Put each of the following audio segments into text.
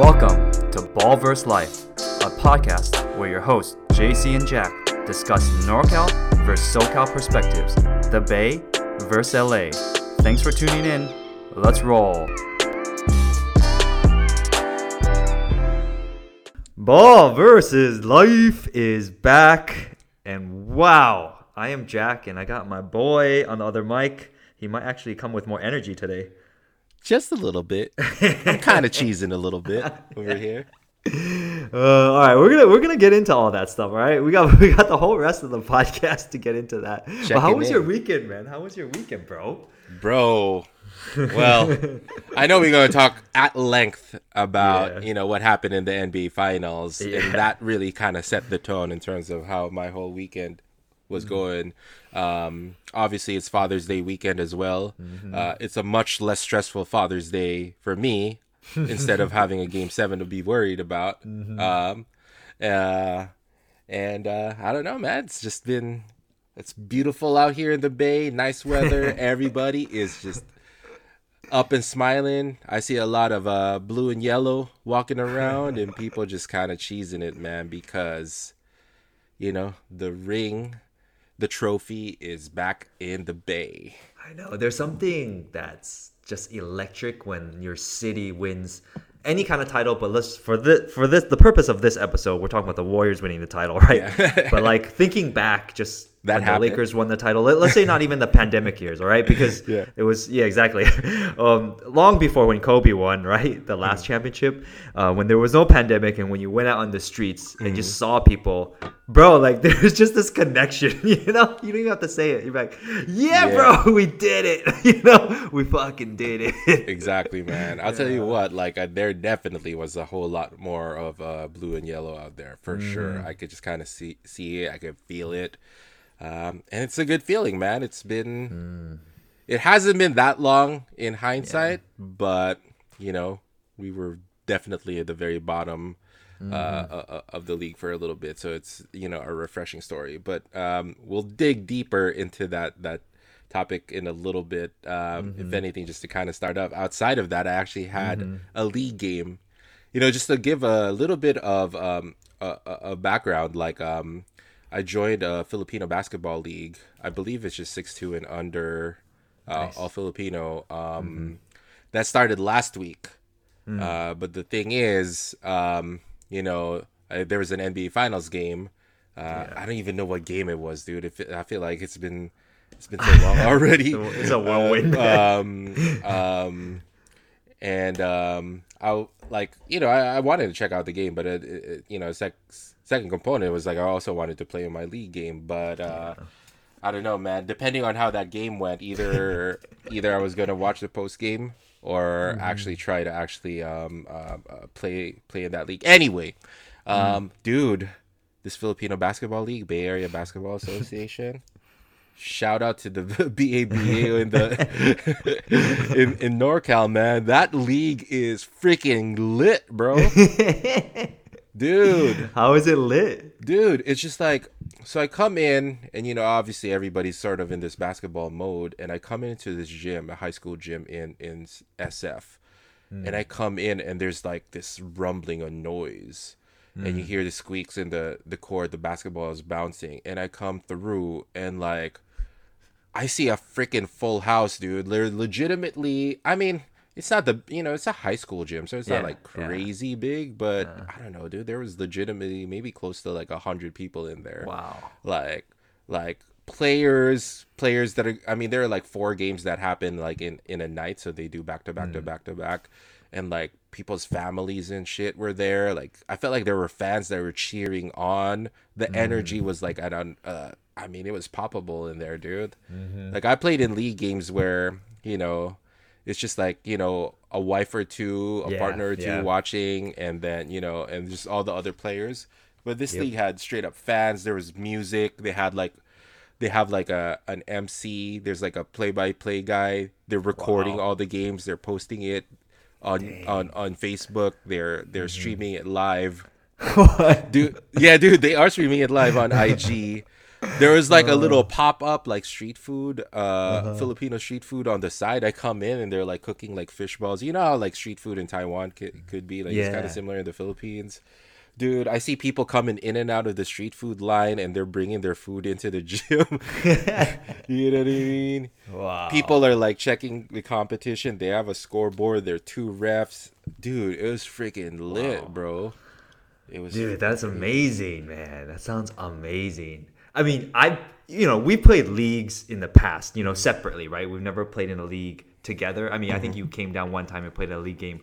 Welcome to Ball vs. Life, a podcast where your hosts JC and Jack discuss NorCal vs. SoCal perspectives, the Bay vs. LA. Thanks for tuning in. Let's roll. Ball vs. Life is back, and wow, I am Jack, and I got my boy on the other mic. He might actually come with more energy today. Just a little bit. I'm kind of cheesing a little bit over here. All right, we're gonna get into all that stuff. All right, we got the whole rest of the podcast to get into that. But how was your weekend, man? How was your weekend, bro? Well, I know we're gonna talk at length about what happened in the NBA Finals, and that really kind of set the tone in terms of how my whole weekend was going. Obviously it's Father's Day weekend as well. It's a much less stressful Father's Day for me instead of having a game 7 to be worried about. I don't know, man, it's beautiful out here in the Bay, nice weather. Everybody is just up and smiling. I see a lot of blue and yellow walking around and people just kind of cheesing it, man, because the ring, the trophy is back in the Bay. I know. There's something that's just electric when your city wins any kind of title. But for the purpose of this episode, we're talking about the Warriors winning the title, right? Yeah. But like thinking back, just that when happened. The Lakers won the title. Let's say not even the pandemic years, all right? Because it was exactly long before when Kobe won, right? The last championship, when there was no pandemic and when you went out on the streets and just saw people. Bro, like there's just this connection, you don't even have to say it. You're like, bro, we did it. We fucking did it. Exactly, man. I'll tell you what, like there definitely was a whole lot more of blue and yellow out there for sure. I could just kind of see it. I could feel it. And it's a good feeling, man. It's been, it hasn't been that long in hindsight, but we were definitely at the very bottom of the league for a little bit, so it's a refreshing story. But we'll dig deeper into that topic in a little bit. If anything, just to kind of start up, outside of that, I actually had a league game, just to give a little bit of a background. Like I joined a Filipino basketball league. I believe it's just 6'2" and under, nice. All Filipino. That started last week, but the thing is, there was an NBA Finals game. I don't even know what game it was, dude. I feel like it's been so long already. It's a whirlwind. I like I wanted to check out the game, but second component was like I also wanted to play in my league game, but I don't know, man. Depending on how that game went, either I was gonna watch the post game or actually try to play in that league. Anyway, dude, this Filipino basketball league, Bay Area Basketball Association. Shout out to the BABA in NorCal, man. That league is freaking lit, bro. Dude, how is it lit? Dude, it's just like, so I come in and obviously everybody's sort of in this basketball mode, and I come into this gym, a high school gym in SF, and I come in and there's like this rumbling of noise, and you hear the squeaks in the court, the basketball is bouncing, and I come through and like I see a freaking full house, dude. They're legitimately, I mean, it's not the, it's a high school gym, so it's not like crazy big, but I don't know, dude, there was legitimately maybe close to like 100 people in there. Wow. Like players that are, I mean, there are like 4 games that happen like in a night. So they do back to back to back to back. And like people's families and shit were there. Like I felt like there were fans that were cheering on. The energy was like, it was palpable in there, dude. Like I played in league games where, it's just like, a wife or two, a partner or two watching, and then, and just all the other players. But this league had straight up fans. There was music. They have an MC. There's like a play-by-play guy. They're recording all the games. They're posting it on Facebook. They're streaming it live. What? Dude, they are streaming it live on IG. There was like a little pop-up like street food, Filipino street food on the side. I come in and they're like cooking like fish balls. You know how like street food in Taiwan could be like, it's kind of similar in the Philippines. Dude, I see people coming in and out of the street food line and they're bringing their food into the gym. You know what I mean? Wow. People are like checking the competition. They have a scoreboard. There are two refs. Dude, it was freaking lit, bro. It was that's amazing, man. That sounds amazing. I mean, we played leagues in the past, separately, right? We've never played in a league together. I mean, I think you came down one time and played a league game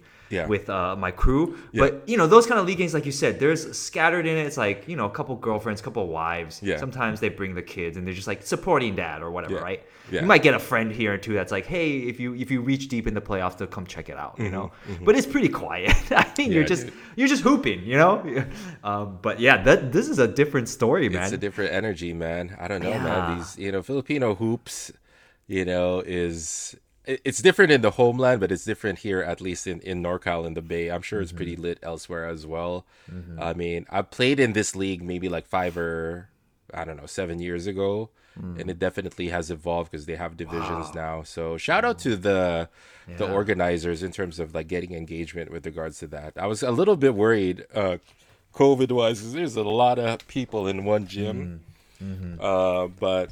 with my crew. Yeah. But, those kind of league games, like you said, there's scattered in it. It's like, a couple girlfriends, couple wives. Yeah. Sometimes they bring the kids and they're just like supporting dad or whatever, right? Yeah. You might get a friend here or two that's like, hey, if you reach deep in the playoffs, they'll come check it out, Mm-hmm. But it's pretty quiet. I think you're just hooping, But yeah, this is a different story, man. It's a different energy, man. I don't know, man. These, Filipino hoops, it's different in the homeland, but it's different here, at least in NorCal, in the Bay. I'm sure it's pretty lit elsewhere as well. Mm-hmm. I mean, I played in this league maybe like 7 years ago. Mm. And it definitely has evolved because they have divisions now. So shout out to the organizers in terms of like getting engagement with regards to that. I was a little bit worried COVID-wise because there's a lot of people in one gym. Mm-hmm. But...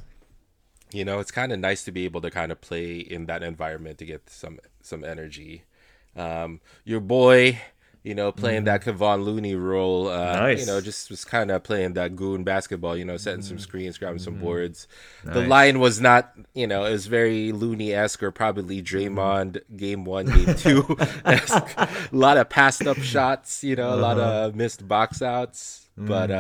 it's kind of nice to be able to kind of play in that environment to get some energy. Your boy, playing that Kevon Looney role, nice. Just was kind of playing that goon basketball, setting some screens, grabbing some boards. Nice. The line was not, it was very Looney-esque or probably Draymond game 1, game 2-esque. A lot of passed-up shots, a lot of missed box-outs. But,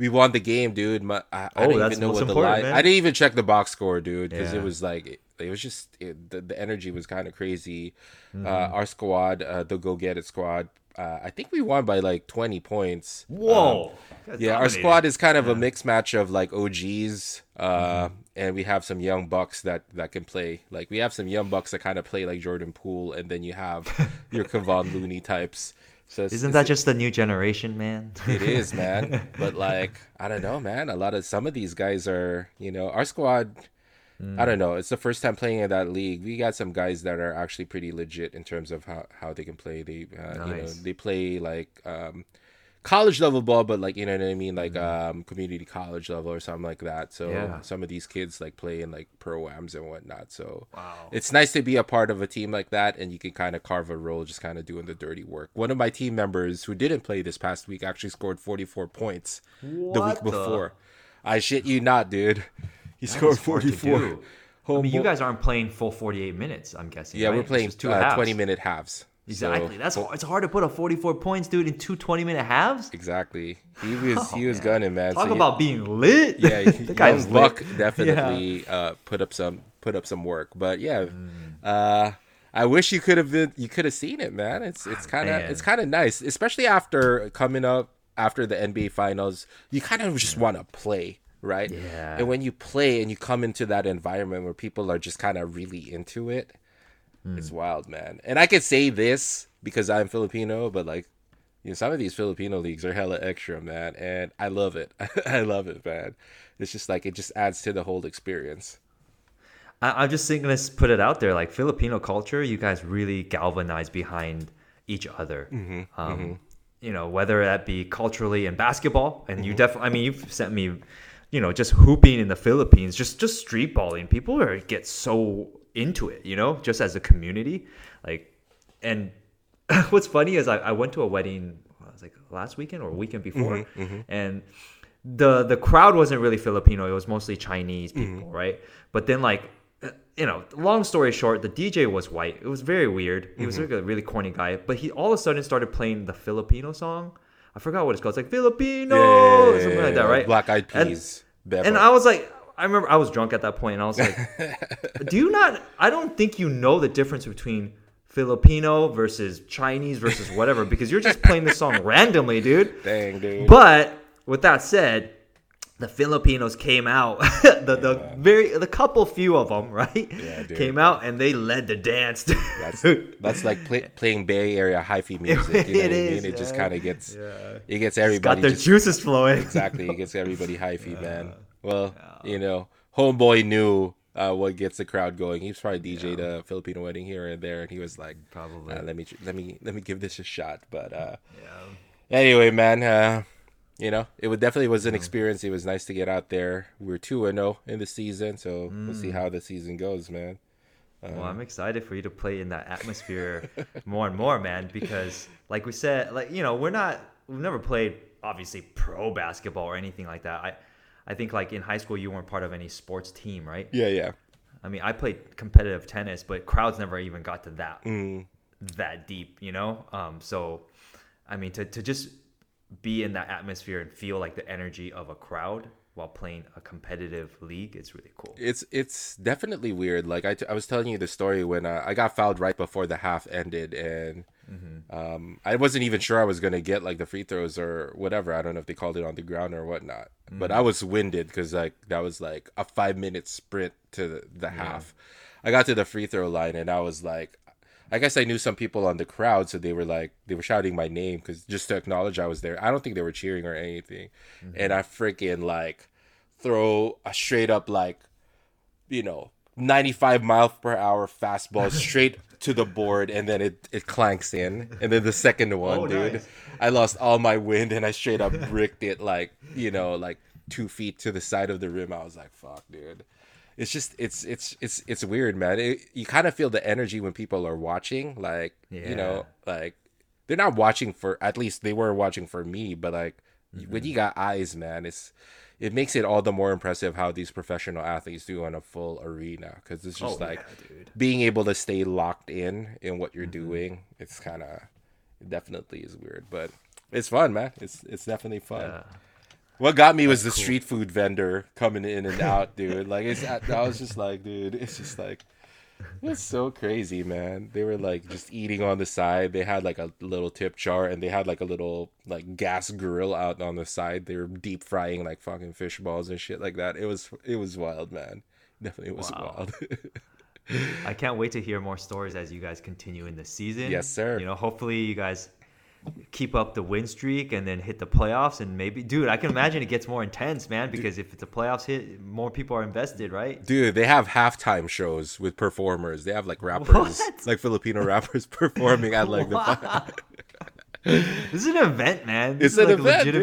we won the game, dude. I didn't even know what the line. Man. I didn't even check the box score, dude, because it was like the energy was kind of crazy. Mm-hmm. Our squad, the Go-Get-It squad, I think we won by like 20 points. Whoa! Our squad is kind of a mixed match of like OGs, and we have some young bucks that can play. Like we have some young bucks that kind of play like Jordan Poole, and then you have your Kevon Looney types. So isn't that just the new generation, man? It is, man. But like, I don't know, man. Some of these guys are, our squad. I don't know. It's the first time playing in that league. We got some guys that are actually pretty legit in terms of how they can play. They nice. They play like college level ball, but like, you know what I mean, like community college level or something like that. So some of these kids like play in like pro-ams and whatnot. So it's nice to be a part of a team like that, and you can kind of carve a role, just kind of doing the dirty work. One of my team members who didn't play this past week actually scored 44 points the week before. I shit you not, dude. He scored 44. I mean, you guys aren't playing full 48 minutes, I'm guessing. Yeah, right? We're playing 20-minute halves. Exactly. It's hard to put up 44 points, dude, in two 20-minute halves. Exactly. He was gunning, man. Talk about being lit. Yeah, the guy's luck definitely put up some work. But yeah, I wish you could have seen it, man. It's kind of nice, especially after coming up after the NBA Finals. You kind of just want to play. Right? Yeah. And when you play and you come into that environment where people are just kind of really into it, it's wild, man. And I could say this because I'm Filipino, but like, some of these Filipino leagues are hella extra, man. And I love it. I love it, man. It's just like, it just adds to the whole experience. I'm just thinking, let's put it out there. Like Filipino culture, you guys really galvanize behind each other. Mm-hmm. Whether that be culturally in basketball, and you definitely, you've sent me, just hooping in the Philippines, just street balling. People get so into it, just as a community. Like, and what's funny is I went to a wedding, I was like last weekend or weekend before, and the crowd wasn't really Filipino. It was mostly Chinese people, right? But then like, long story short, the DJ was white. It was very weird. He was like a really corny guy, but he all of a sudden started playing the Filipino song. I forgot what it's called. It's like Filipino or something like that, right? Black Eyed Peas. And I was like, I remember I was drunk at that point, and I was like, I don't think you know the difference between Filipino versus Chinese versus whatever, because you're just playing this song randomly, dude. Dang, dude. But with that said, the Filipinos came out, the couple few of them, right? Yeah, dude. Came out and they led the dance. That's like playing Bay Area hyphy music. You know what I mean? It just kind of gets it gets everybody. It's got their juices flowing. Exactly, it gets everybody hyphy, man. Well, you know, homeboy knew what gets the crowd going. He's probably DJ'd a Filipino wedding here and there, and he was like, probably let me give this a shot. But anyway, man. You know, it definitely was an experience. It was nice to get out there. We're 2-0 in the season, so we'll see how the season goes, man. Well, I'm excited for you to play in that atmosphere more and more, man, because like we said, like, you know, we've never played, obviously, pro basketball or anything like that. I think, like, in high school, you weren't part of any sports team, right? Yeah, yeah. I mean, I played competitive tennis, but crowds never even got to that deep, you know? So, I mean, to just be in that atmosphere and feel like the energy of a crowd while playing a competitive league, it's really cool. It's definitely weird. Like I was telling you the story when I got fouled right before the half ended, and I wasn't even sure I was going to get like the free throws or whatever. I don't know if they called it on the ground or whatnot, but I was winded because like that was like a 5-minute sprint to the half. I got to the free throw line and I was like, I guess I knew some people on the crowd, so they were shouting my name because just to acknowledge I was there. I don't think they were cheering or anything. And I freaking like throw a straight up like, you know, 95 mile per hour fastball straight to the board, and then it clanks in. And then the second one, dude, nice. I lost all my wind and I straight up bricked it like, you know, like 2 feet to the side of the rim. I was like, fuck, dude. It's just it's weird, man. You kind of feel the energy when people are watching, like you know, like they're not watching for, at least they were watching for me, but like when you got eyes, man, it makes it all the more impressive how these professional athletes do on a full arena, because it's just being able to stay locked in what you're doing. It's kind of definitely is weird, but it's fun, man. It's definitely fun. Yeah. What got me was the street food vendor coming in and out, dude. Like, I was just like, dude, it's just like, it's so crazy, man. They were like just eating on the side. They had like a little tip jar, and they had like a little like gas grill out on the side. They were deep frying like fucking fish balls and shit like that. It was wild, man. Definitely was wild. I can't wait to hear more stories as you guys continue in the season. Yes, sir. You know, hopefully you guys keep up the win streak and then hit the playoffs, and maybe, dude, I can imagine it gets more intense, man, because if the playoffs hit, more people are invested, right? Dude, they have halftime shows with performers. They have like rappers, like Filipino rappers performing at like the This is an event, man. It's an event, dude.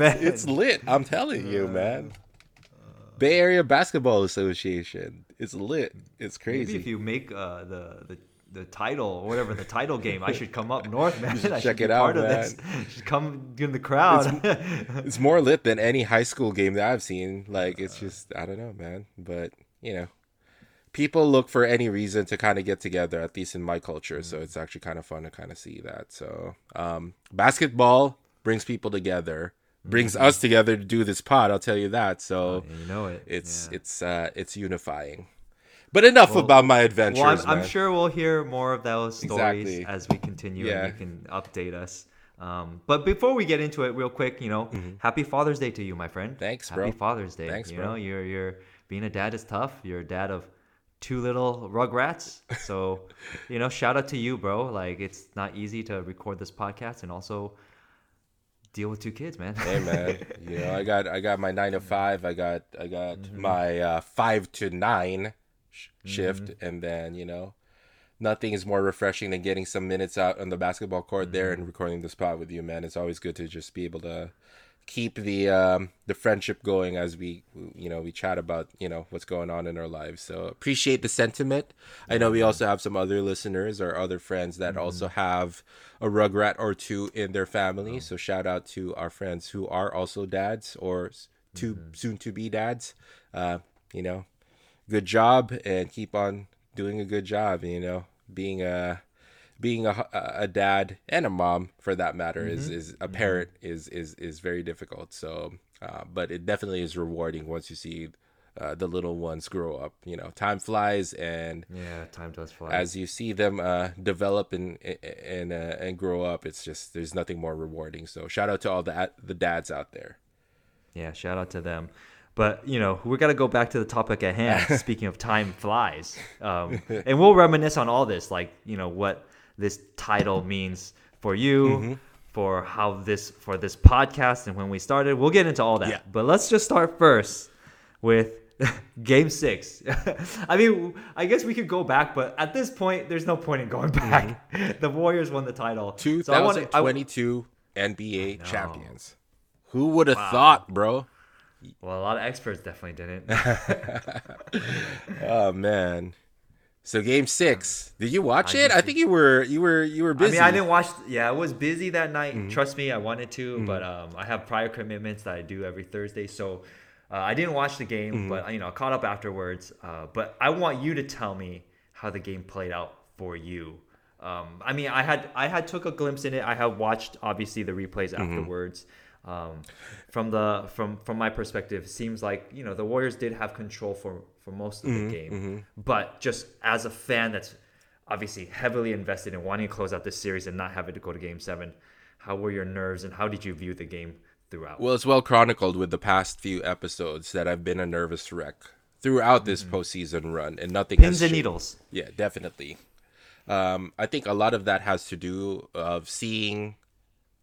It's lit. I'm telling you, man. Bay Area Basketball Association. It's lit. It's crazy. Maybe if you make the title or whatever, the title game, I should come up north, man. I check it out, man. Just come in the crowd. It's more lit than any high school game that I've seen. Like, it's just, I don't know, man. But, you know, people look for any reason to kind of get together, at least in my culture. So it's actually kind of fun to kind of see that. So basketball brings people together, brings us together to do this pod. I'll tell you that. So you know it. It's unifying. But enough about my adventures. Well, I'm sure we'll hear more of those stories as we continue, and you can update us. But before we get into it, real quick, you know, Happy Father's Day to you, my friend. Thanks, bro. Happy Father's Day. Thanks, you know, you're being a dad is tough. You're a dad of two little rugrats, so you know, shout out to you, bro. Like, it's not easy to record this podcast and also deal with two kids, man. Hey, man. You know, I got my 9 to 5. I got my 5 to 9. Shift, and then, you know, nothing is more refreshing than getting some minutes out on the basketball court there and recording this pod with you, man. It's always good to just be able to keep the friendship going as we, you know, we chat about, you know, what's going on in our lives. So appreciate the sentiment. I know we also have some other listeners or other friends that also have a rugrat or two in their family. So shout out to our friends who are also dads or too soon to be dads. You know, good job, and keep on doing a good job. You know, being a dad and a mom, for that matter, is a parent is very difficult. So, but it definitely is rewarding once you see the little ones grow up. You know, time flies, and time does fly. As you see them develop and grow up, it's just, there's nothing more rewarding. So, shout out to all the dads out there. Yeah, shout out to them. But, you know, we got to go back to the topic at hand, speaking of time flies. And we'll reminisce on all this, like, you know, what this title means for you, for how this, for this podcast and when we started. We'll get into all that. Yeah. But let's just start first with Game 6. I mean, I guess we could go back, but at this point, there's no point in going back. The Warriors won the title. 2022 NBA champions. Who would have thought, bro? Well, a lot of experts definitely didn't. Oh man! So Game 6, did you watch it? I think you were busy. I mean, I didn't watch. Yeah, I was busy that night. Mm-hmm. Trust me, I wanted to, but I have prior commitments that I do every Thursday, so I didn't watch the game. But you know, I caught up afterwards. But I want you to tell me how the game played out for you. I mean, I had took a glimpse in it. I have watched obviously the replays afterwards. From my perspective, it seems like, you know, the Warriors did have control for most of the game, but just as a fan that's obviously heavily invested in wanting to close out this series and not having to go to Game 7, how were your nerves and how did you view the game throughout? Well, it's well chronicled with the past few episodes that I've been a nervous wreck throughout this postseason run, and nothing pins and needles. Yeah, definitely. I think a lot of that has to do of seeing.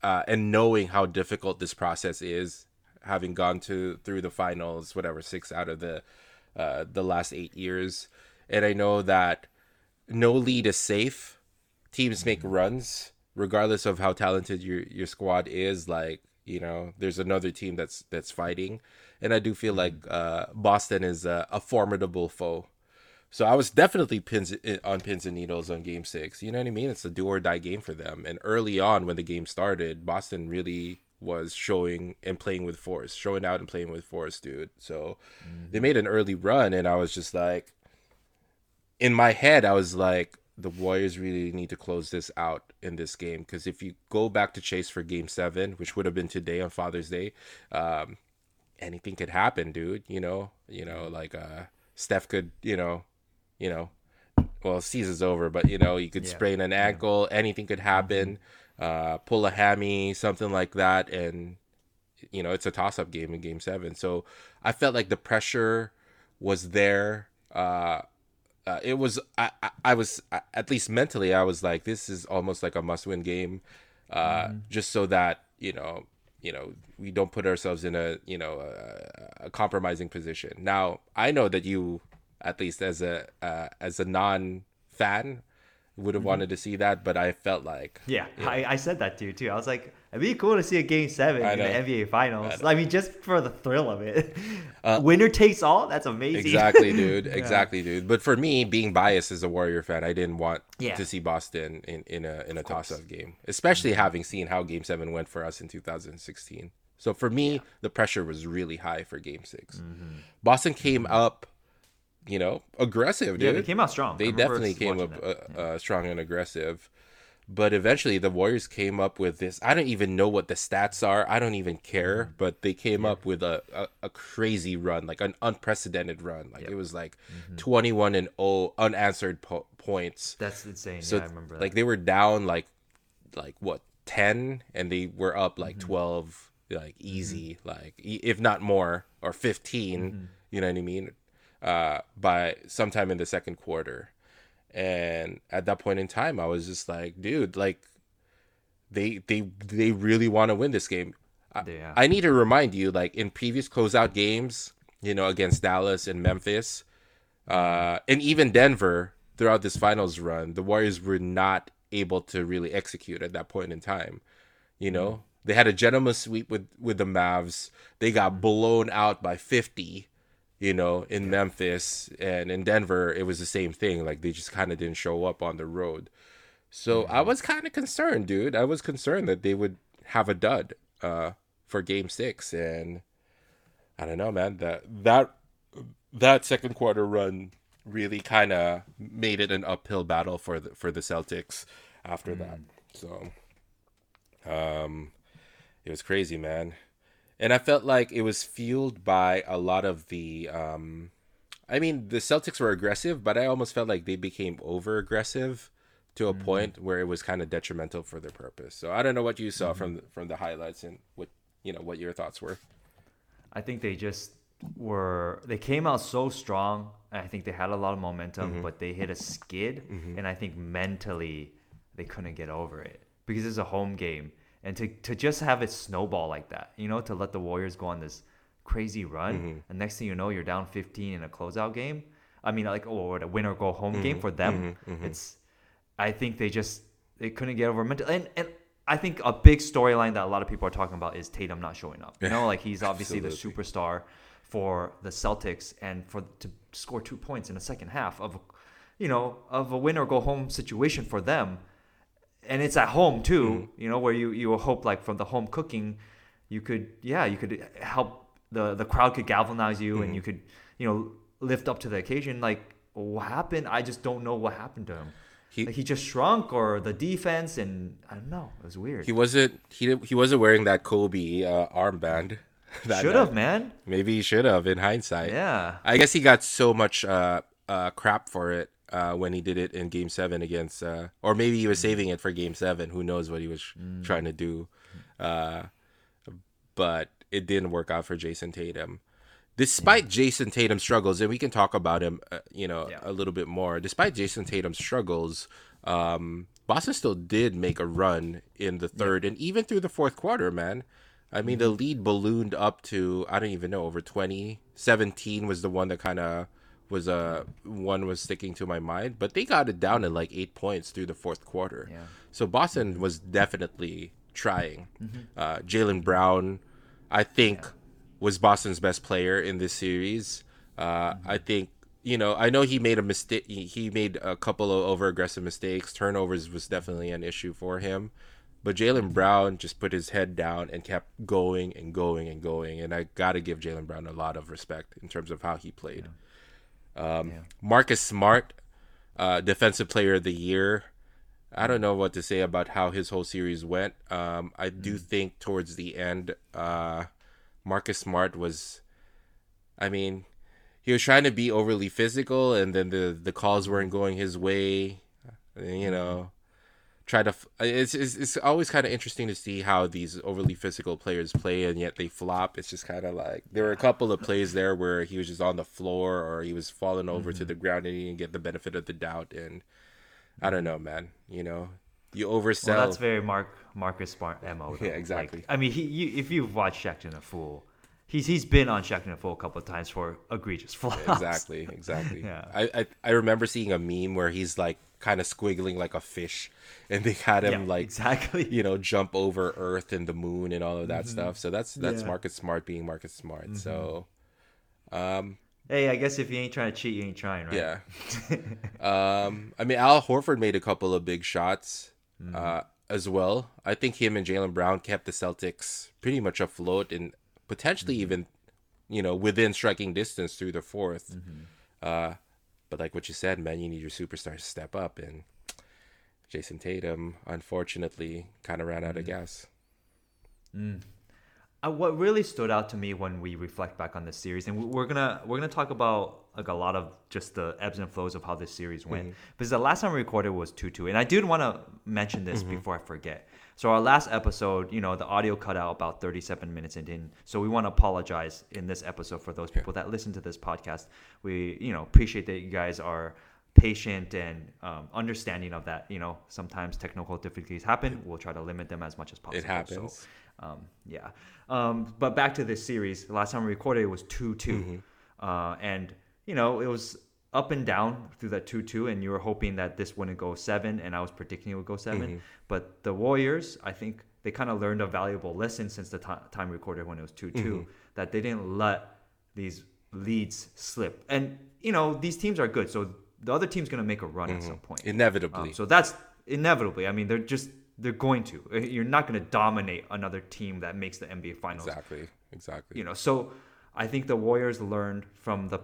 And knowing how difficult this process is, having gone through the finals, whatever, 6 out of the last 8 years. And I know that no lead is safe. Teams make runs, regardless of how talented your squad is. Like, you know, there's another team that's fighting. And I do feel like Boston is a formidable foe. So I was definitely pins and needles on Game 6. You know what I mean? It's a do or die game for them. And early on when the game started, Boston really was showing out and playing with force, dude. So they made an early run, and I was just like, in my head, I was like, the Warriors really need to close this out in this game. Because if you go back to Chase for Game 7, which would have been today on Father's Day, anything could happen, dude. You know, like Steph could, you know, well, season's over, but, you know, you could sprain an ankle, anything could happen, pull a hammy, something like that. And, you know, it's a toss-up game in Game 7. So I felt like the pressure was there. It was, I was, at least mentally, I was like, this is almost like a must-win game, just so that, you know, we don't put ourselves in a, you know, a compromising position. Now, I know that you, at least as a non-fan, would have wanted to see that, but I felt like... Yeah, you know. I said that to you, too. I was like, it'd be cool to see a Game 7 in the NBA Finals. I mean, just for the thrill of it. Winner takes all? That's amazing. Exactly, dude. Yeah. Exactly, dude. But for me, being biased as a Warrior fan, I didn't want to see Boston in a toss-up game, especially having seen how Game 7 went for us in 2016. So for me, the pressure was really high for Game 6. Boston came up... You know, aggressive, dude. Yeah, they came out strong. They definitely came up strong and aggressive. But eventually the Warriors came up with this. I don't even know what the stats are. I don't even care. But they came up with a crazy run, like an unprecedented run. Like it was like 21 and 0 unanswered points. That's insane. So yeah, I remember that. Like they were down like what, 10, and they were up like 12, like easy, like if not more, or 15. You know what I mean? By sometime in the second quarter. And at that point in time, I was just like, dude, like they really want to win this game. I need to remind you, like in previous closeout games, you know, against Dallas and Memphis, and even Denver throughout this finals run, the Warriors were not able to really execute at that point in time. You know, they had a gentleman's sweep with the Mavs. They got blown out by 50. You know, in Memphis and in Denver, it was the same thing. Like, they just kind of didn't show up on the road. So I was kind of concerned, dude. I was concerned that they would have a dud for Game 6. And I don't know, man. That second quarter run really kind of made it an uphill battle for the Celtics after that. So it was crazy, man. And I felt like it was fueled by a lot of the, I mean, the Celtics were aggressive, but I almost felt like they became over-aggressive to a point where it was kind of detrimental for their purpose. So I don't know what you saw from the highlights and what your thoughts were. I think they just were, they came out so strong. I think they had a lot of momentum, mm-hmm. but they hit a skid. Mm-hmm. And I think mentally they couldn't get over it because it's a home game. And to just have it snowball like that, you know, to let the Warriors go on this crazy run. Mm-hmm. And next thing you know, you're down 15 in a closeout game. I mean, like, or the win or go home mm-hmm. game for them. Mm-hmm. Mm-hmm. It's, I think they couldn't get over mental. And I think a big storyline that a lot of people are talking about is Tatum not showing up. You know, like he's obviously the superstar for the Celtics, and for to score 2 points in the second half of, you know, of a win or go home situation for them. And it's at home too, mm-hmm. you know, where you will hope like from the home cooking, you could help the crowd could galvanize you mm-hmm. and you could, you know, lift up to the occasion. Like what happened? I just don't know what happened to him. He just shrunk, or the defense, and I don't know. It was weird. He wasn't wearing that Kobe armband. Should have, man. Maybe he should have. In hindsight, yeah. I guess he got so much crap for it when he did it in Game 7 against, or maybe he was saving it for Game 7. Who knows what he was trying to do? But it didn't work out for Jayson Tatum. Despite Jayson Tatum's struggles, and we can talk about him, a little bit more. Despite Jayson Tatum's struggles, Boston still did make a run in the third and even through the fourth quarter, man. I mean, the lead ballooned up to, I don't even know, over 20. 17 was the one that kind of was one was sticking to my mind. But they got it down in like 8 points through the fourth quarter. Yeah. So Boston was definitely trying. Mm-hmm. Jaylen Brown, I think... Yeah. was Boston's best player in this series. I think, you know, I know he made a mistake. He made a couple of over-aggressive mistakes. Turnovers was definitely an issue for him. But Jaylen Brown just put his head down and kept going and going and going. And I got to give Jaylen Brown a lot of respect in terms of how he played. Yeah. Marcus Smart, Defensive Player of the Year. I don't know what to say about how his whole series went. I do think towards the end... Marcus Smart was, I mean, he was trying to be overly physical, and then the calls weren't going his way. You know, it's always kind of interesting to see how these overly physical players play, and yet they flop. It's just kind of like there were a couple of plays there where he was just on the floor, or he was falling over to the ground, and he didn't get the benefit of the doubt. And I don't know, man. You know. You oversell. Well, that's very Marcus Smart MO. Though. Yeah, exactly. Like, I mean, if you've watched Shaq and a Fool, he's been on Shaq and a Fool a couple of times for egregious flops. Exactly. Yeah. I remember seeing a meme where he's like kind of squiggling like a fish, and they had him jump over Earth and the Moon and all of that stuff. So that's Marcus Smart being Marcus Smart. Mm-hmm. So, hey, I guess if you ain't trying to cheat, you ain't trying, right? Yeah. I mean, Al Horford made a couple of big shots. As well. I think him and Jaylen Brown kept the Celtics pretty much afloat and potentially even, you know, within striking distance through the fourth. But like what you said, man, you need your superstars to step up. And Jayson Tatum, unfortunately, kind of ran out of gas. What really stood out to me when we reflect back on this series, and we're gonna talk about like a lot of just the ebbs and flows of how this series went, because the last time we recorded was 2-2, and I did want to mention this before I forget. So our last episode, you know, the audio cut out about 37 minutes in, so we want to apologize in this episode for those people that listen to this podcast. We, you know, appreciate that you guys are patient and understanding of that. You know, sometimes technical difficulties happen. We'll try to limit them as much as possible. It happens. So, but back to this series. The last time we recorded, it was 2-2. And, you know, it was up and down through that 2-2, and you were hoping that this wouldn't go 7, and I was predicting it would go 7. But the Warriors, I think they kind of learned a valuable lesson since the time we recorded when it was 2-2, that they didn't let these leads slip. And, you know, these teams are good, so the other team's going to make a run at some point. Inevitably. So that's inevitably. I mean, they're going to. You're not going to dominate another team that makes the NBA Finals. Exactly. You know, so I think the Warriors learned from the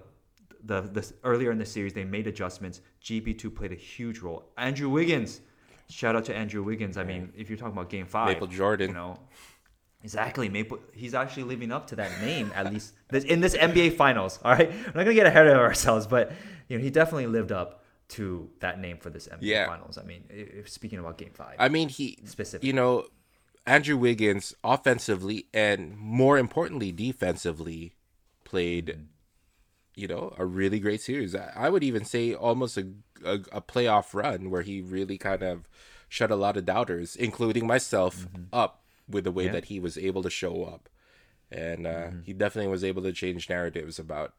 earlier in the series, they made adjustments. GB2 played a huge role. Andrew Wiggins, shout out to Andrew Wiggins. I mean, if you're talking about Game 5, Michael Jordan, you know, Maple. He's actually living up to that name, at least in this NBA Finals. All right, we're not gonna get ahead of ourselves, but you know, he definitely lived up to that name for this NBA Finals. I mean, speaking about Game 5. I mean, he specifically. You know, Andrew Wiggins offensively and more importantly defensively played, you know, a really great series. I would even say almost a playoff run where he really kind of shut a lot of doubters, including myself, up with the way that he was able to show up. And he definitely was able to change narratives about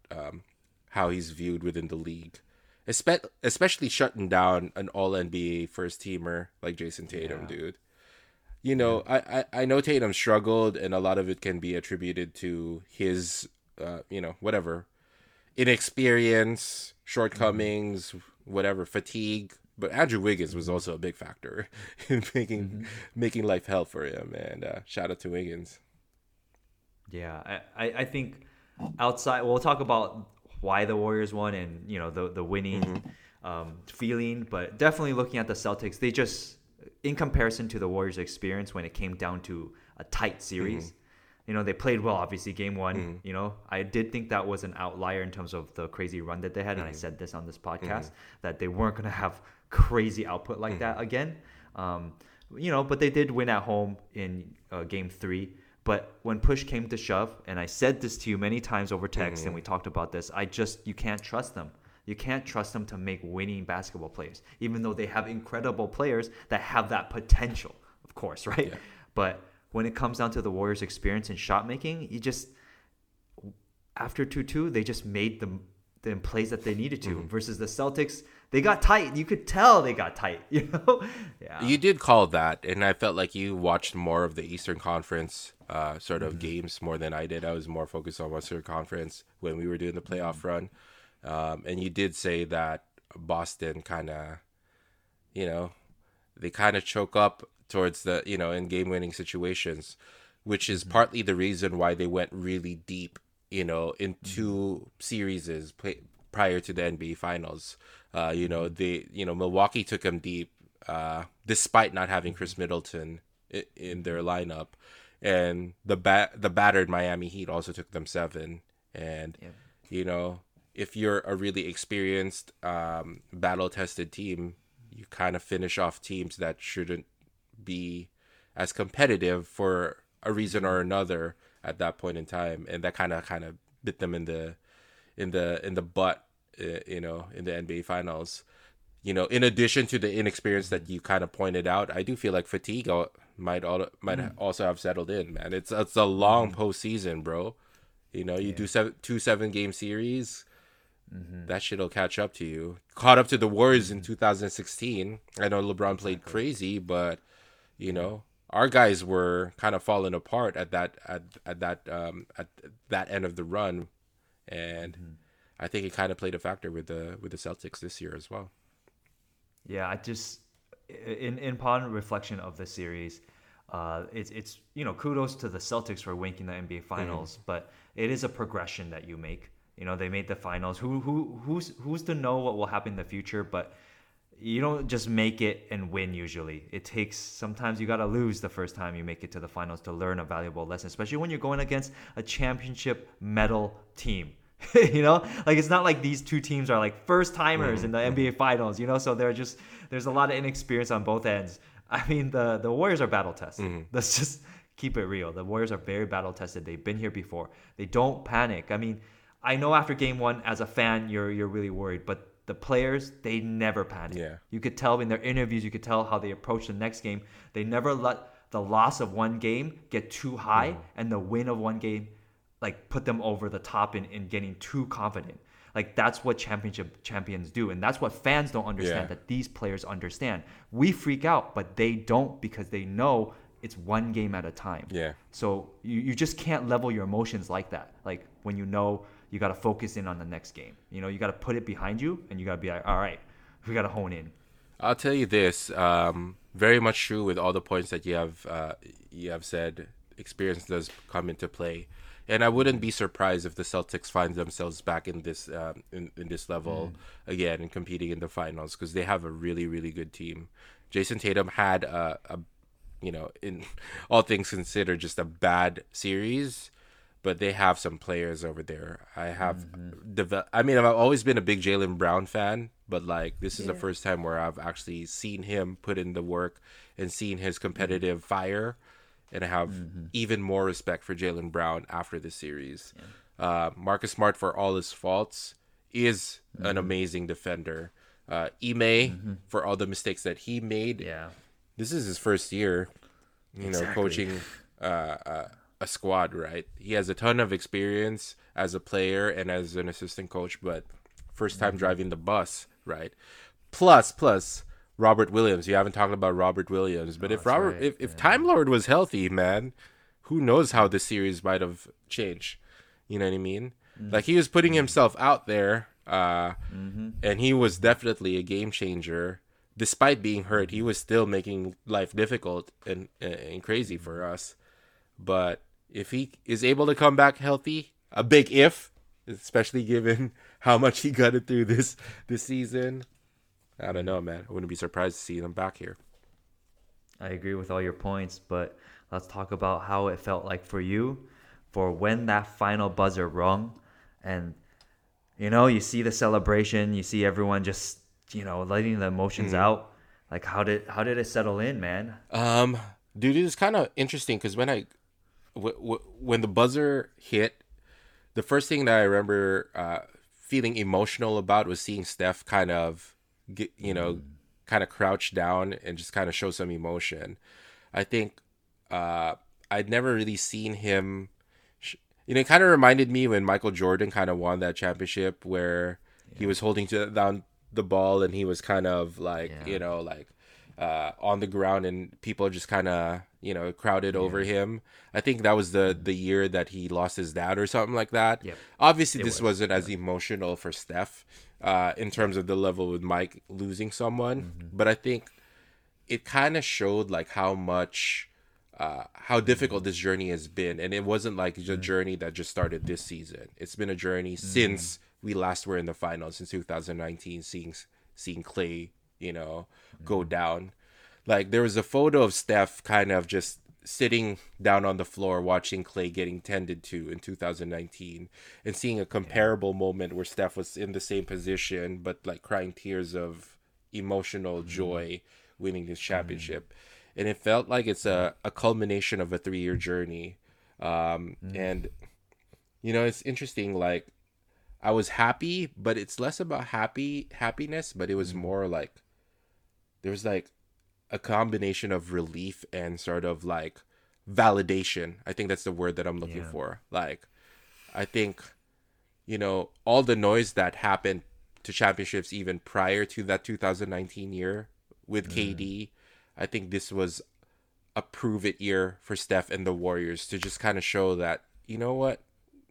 how he's viewed within the league, especially shutting down an all-NBA first-teamer like Jayson Tatum, dude. You know, I know Tatum struggled, and a lot of it can be attributed to his, you know, whatever, inexperience, shortcomings, whatever, fatigue. But Andrew Wiggins was also a big factor in making life hell for him, and shout out to Wiggins. Yeah, I think outside, we'll talk about why the Warriors won and, you know, the winning feeling, but definitely looking at the Celtics, they just, in comparison to the Warriors' experience when it came down to a tight series, you know, they played well, obviously, game one, you know. I did think that was an outlier in terms of the crazy run that they had, and I said this on this podcast, that they weren't going to have crazy output like that again. You know, but they did win at home in game three. But when push came to shove, and I said this to you many times over text, and we talked about this, you can't trust them. You can't trust them to make winning basketball players, even though they have incredible players that have that potential, of course, right? Yeah. But when it comes down to the Warriors' experience in shot making, you just, after 2-2, they just made the plays that they needed to. Versus the Celtics, they got tight. You could tell they got tight, you know? You did call that, and I felt like you watched more of the Eastern Conference sort of games more than I did. I was more focused on Western Conference when we were doing the playoff run. And you did say that Boston kind of, you know, they kind of choke up towards the, you know, in game-winning situations, which is partly the reason why they went really deep, you know, in two series prior to the NBA Finals. You know, they, you know, Milwaukee took them deep despite not having Chris Middleton in their lineup. And the battered Miami Heat also took them 7. And, you know, if you're a really experienced, battle-tested team, you kind of finish off teams that shouldn't be as competitive for a reason or another at that point in time, and that kind of bit them in the butt, you know, in the NBA Finals. You know, in addition to the inexperience that you kind of pointed out, I do feel like fatigue might also have settled in. Man, it's a long postseason, bro. You know, you do 2 7-game series. That shit'll catch up to you. Caught up to the Warriors in 2016. I know LeBron played crazy, but you know our guys were kind of falling apart at that end of the run, and I think it kind of played a factor with the Celtics this year as well. Yeah, I just in upon reflection of the series, it's you know, kudos to the Celtics for winning the NBA Finals, but it is a progression that you make. You know, they made the finals. Who's to know what will happen in the future? But you don't just make it and win usually. It takes, sometimes you got to lose the first time you make it to the finals to learn a valuable lesson, especially when you're going against a championship medal team. You know, like it's not like these two teams are like first timers in the NBA Finals, you know, so there's a lot of inexperience on both ends. I mean, the Warriors are battle tested. Let's just keep it real. The Warriors are very battle tested. They've been here before. They don't panic. I mean, I know after game one, as a fan, you're really worried, but the players, they never panic. Yeah. You could tell in their interviews, you could tell how they approach the next game. They never let the loss of one game get too high and the win of one game like put them over the top in getting too confident. Like that's what championship champions do, and that's what fans don't understand, that these players understand. We freak out, but they don't, because they know it's one game at a time. Yeah. So you just can't level your emotions like that. Like when you know you got to focus in on the next game. You know, you got to put it behind you, and you got to be like, all right, we got to hone in. I'll tell you this, very much true with all the points that you have said. Experience does come into play. And I wouldn't be surprised if the Celtics find themselves back in this in this level again and competing in the finals, because they have a really, really good team. Jayson Tatum had, you know, in all things considered, just a bad series. But they have some players over there. I've always been a big Jaylen Brown fan, but like this is the first time where I've actually seen him put in the work and seen his competitive fire. and have even more respect for Jaylen Brown after this series. Yeah. Marcus Smart, for all his faults, is an amazing defender. Ime, for all the mistakes that he made. Yeah. This is his first year, you know, coaching a squad, right? He has a ton of experience as a player and as an assistant coach, but first time driving the bus, right? Plus Robert Williams. You haven't talked about Robert Williams, but if Time Lord was healthy, man, who knows how this series might have changed. You know what I mean? Like, he was putting himself out there, and he was definitely a game changer. Despite being hurt, he was still making life difficult and crazy for us. But if he is able to come back healthy, a big if, especially given how much he gutted through this season, I don't know, man. I wouldn't be surprised to see him back here. I agree with all your points, but let's talk about how it felt like for you for when that final buzzer rung. And, you know, you see the celebration. You see everyone just, you know, letting the emotions out. Like, how did it settle in, man? Dude, it was kind of interesting because when the buzzer hit, the first thing that I remember feeling emotional about was seeing Steph kind of, kind of crouch down and just kind of show some emotion. I think I'd never really seen him. It kind of reminded me when Michael Jordan kind of won that championship where he was holding down the ball and he was kind of like, on the ground and people just kind of, crowded over him. I think that was the year that he lost his dad or something like that. Yep. Obviously, this wasn't as emotional for Steph in terms of the level with Mike losing someone. But I think it kind of showed like how difficult this journey has been. And it wasn't like a journey that just started this season. It's been a journey since we last were in the finals in 2019, seeing Klay, go down. Like, there was a photo of Steph kind of just sitting down on the floor watching Klay getting tended to in 2019 and seeing a comparable moment where Steph was in the same position but like crying tears of emotional joy winning his championship. And it felt like it's a culmination of a 3-year journey. And, it's interesting, like, I was happy, but it's less about happiness, but it was more like there was like a combination of relief and sort of like validation. I think that's the word that I'm looking for. Like, I think, all the noise that happened to championships even prior to that 2019 year with KD, I think this was a prove it year for Steph and the Warriors to just kind of show that, you know what?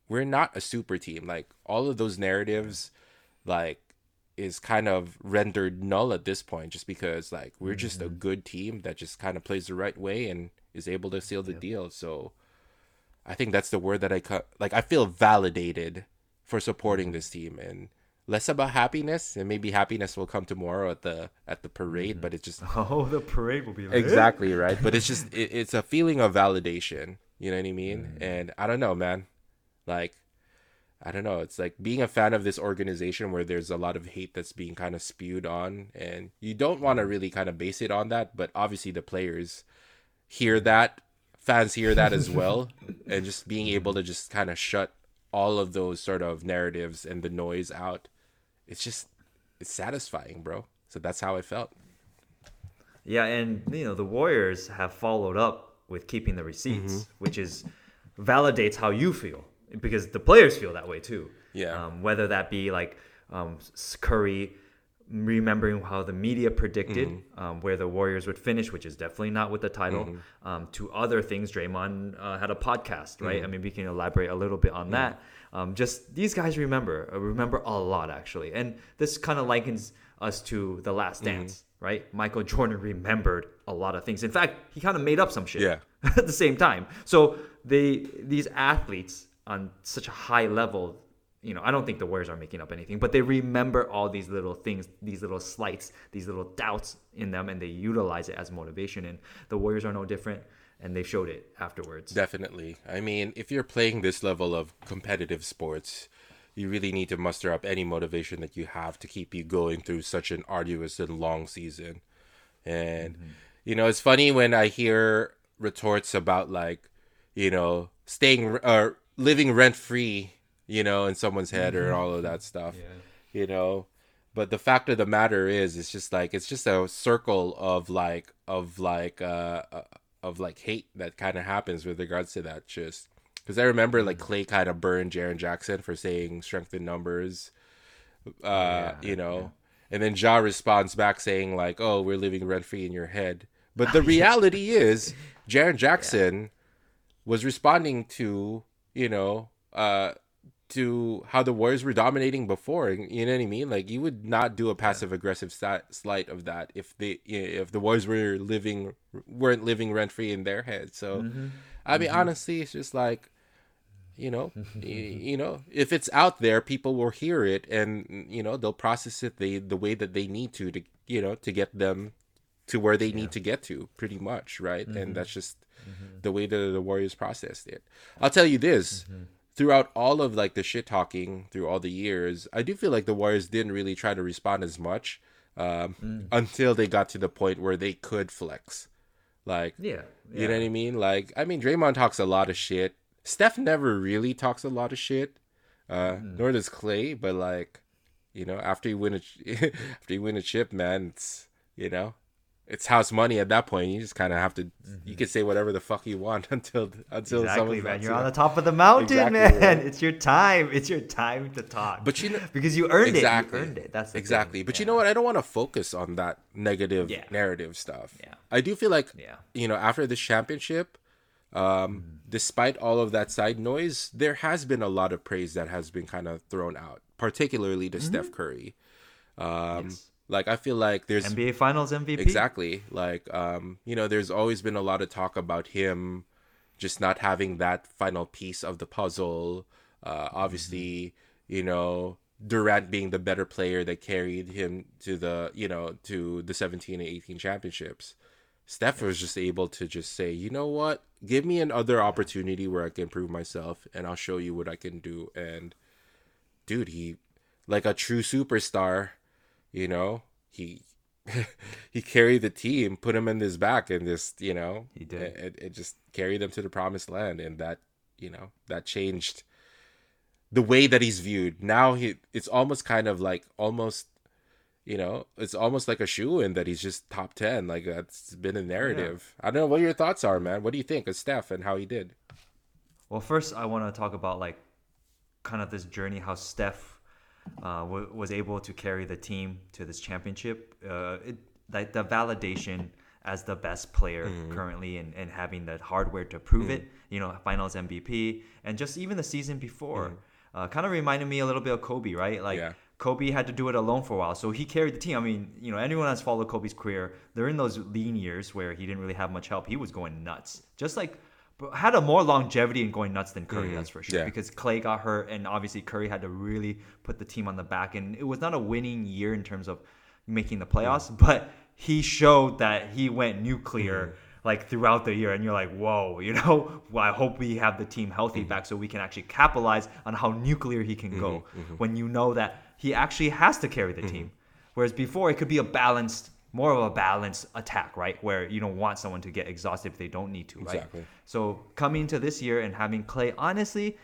We're not a super team. Like, all of those narratives, like, is kind of rendered null at this point just because, like, we're just a good team that just kind of plays the right way and is able to seal the deal. So I think that's the word that I feel validated for supporting this team, and less about happiness, and maybe happiness will come tomorrow at the parade, but it's just... Oh, the parade will be lit. Exactly, right? But it's just, it's a feeling of validation. You know what I mean? And I don't know, man. Like, I don't know. It's like being a fan of this organization where there's a lot of hate that's being kind of spewed on, and you don't want to really kind of base it on that. But obviously, the players hear that, fans hear that as well, and just being able to just kind of shut all of those sort of narratives and the noise out, it's satisfying, bro. So that's how I felt. Yeah, and the Warriors have followed up with keeping the receipts, which validates how you feel. Because the players feel that way too. Yeah. Whether that be like Curry remembering how the media predicted where the Warriors would finish, which is definitely not with the title, to other things. Draymond had a podcast, right? I mean, we can elaborate a little bit on that. Just these guys remember a lot, actually. And this kind of likens us to The Last Dance, right? Michael Jordan remembered a lot of things. In fact, he kind of made up some shit at the same time. So these athletes on such a high level, I don't think the Warriors are making up anything, but they remember all these little things, these little slights, these little doubts in them, and they utilize it as motivation. And the Warriors are no different, and they showed it afterwards. Definitely. I mean, if you're playing this level of competitive sports, you really need to muster up any motivation that you have to keep you going through such an arduous and long season. And, it's funny when I hear retorts about, like, you know, staying or living rent free, you know, in someone's head or all of that stuff, you know. But the fact of the matter is, it's just like, it's just a circle of like hate that kind of happens with regards to that. Just because I remember, like, Klay kind of burned Jaren Jackson for saying strength in numbers, you know, and then Ja responds back saying, like, "Oh, we're living rent free in your head." But the reality is, Jaren Jackson was responding to, you know, to how the Warriors were dominating before. You know what I mean? Like, you would not do a passive aggressive slight of that if the Warriors weren't living rent free in their head. So, I mean, honestly, it's just like, you know, you know, if it's out there, people will hear it, and, you know, they'll process it the way that they need to, you know, to get them to where they need to get to, pretty much, right? And that's just the way that the Warriors processed it. I'll tell you this. Throughout all of, like, the shit talking through all the years, I do feel like the Warriors didn't really try to respond as much until they got to the point where they could flex. Like, you know what I mean? Like, I mean, Draymond talks a lot of shit. Steph never really talks a lot of shit, nor does Klay. But, like, you know, after you win a chip, man, it's, you know, it's house money at that point. You just kind of have to. You can say whatever the fuck you want until exactly, man. You're on the top of the mountain, man. Right. It's your time. It's your time to talk. But you know, because you earned it. You earned it. That's exactly. Thing. But you know what? I don't want to focus on that negative narrative stuff. Yeah. I do feel like you know, after this championship, despite all of that side noise, there has been a lot of praise that has been kind of thrown out, particularly to Steph Curry. Like, I feel like there's NBA Finals MVP. Exactly. Like, you know, there's always been a lot of talk about him just not having that final piece of the puzzle. Obviously, you know, Durant being the better player that carried him to the, you know, to the 17 and 18 championships. Steph was just able to just say, you know what, give me another opportunity where I can prove myself, and I'll show you what I can do. And dude, he, like a true superstar, you know, he carried the team, put him in his back, and just, you know, he did. It just carried them to the promised land, and that, you know, that changed the way that he's viewed. Now it's almost kind of like you know, it's almost like a shoo-in that he's just top 10. Like, that's been a narrative. Yeah. I don't know what your thoughts are, man. What do you think of Steph and how he did? Well, first I want to talk about, like, kind of this journey, how Steph was able to carry the team to this championship. Like, the validation as the best player currently, and having the hardware to prove it, you know, Finals MVP, and just even the season before kind of reminded me a little bit of Kobe, right? Like, Kobe had to do it alone for a while, so he carried the team. I mean, you know, anyone that's followed Kobe's career, they're in those lean years where he didn't really have much help. He was going nuts, just like had a more longevity in going nuts than Curry, that's for sure. Yeah. Because Klay got hurt, and obviously Curry had to really put the team on the back. And it was not a winning year in terms of making the playoffs, but he showed that he went nuclear like throughout the year. And you're like, whoa, you know, well, I hope we have the team healthy back so we can actually capitalize on how nuclear he can go when you know that he actually has to carry the team. Whereas before, it could be more of a balanced attack, right? Where you don't want someone to get exhausted if they don't need to, right? Exactly. So coming to this year and having Klay, honestly,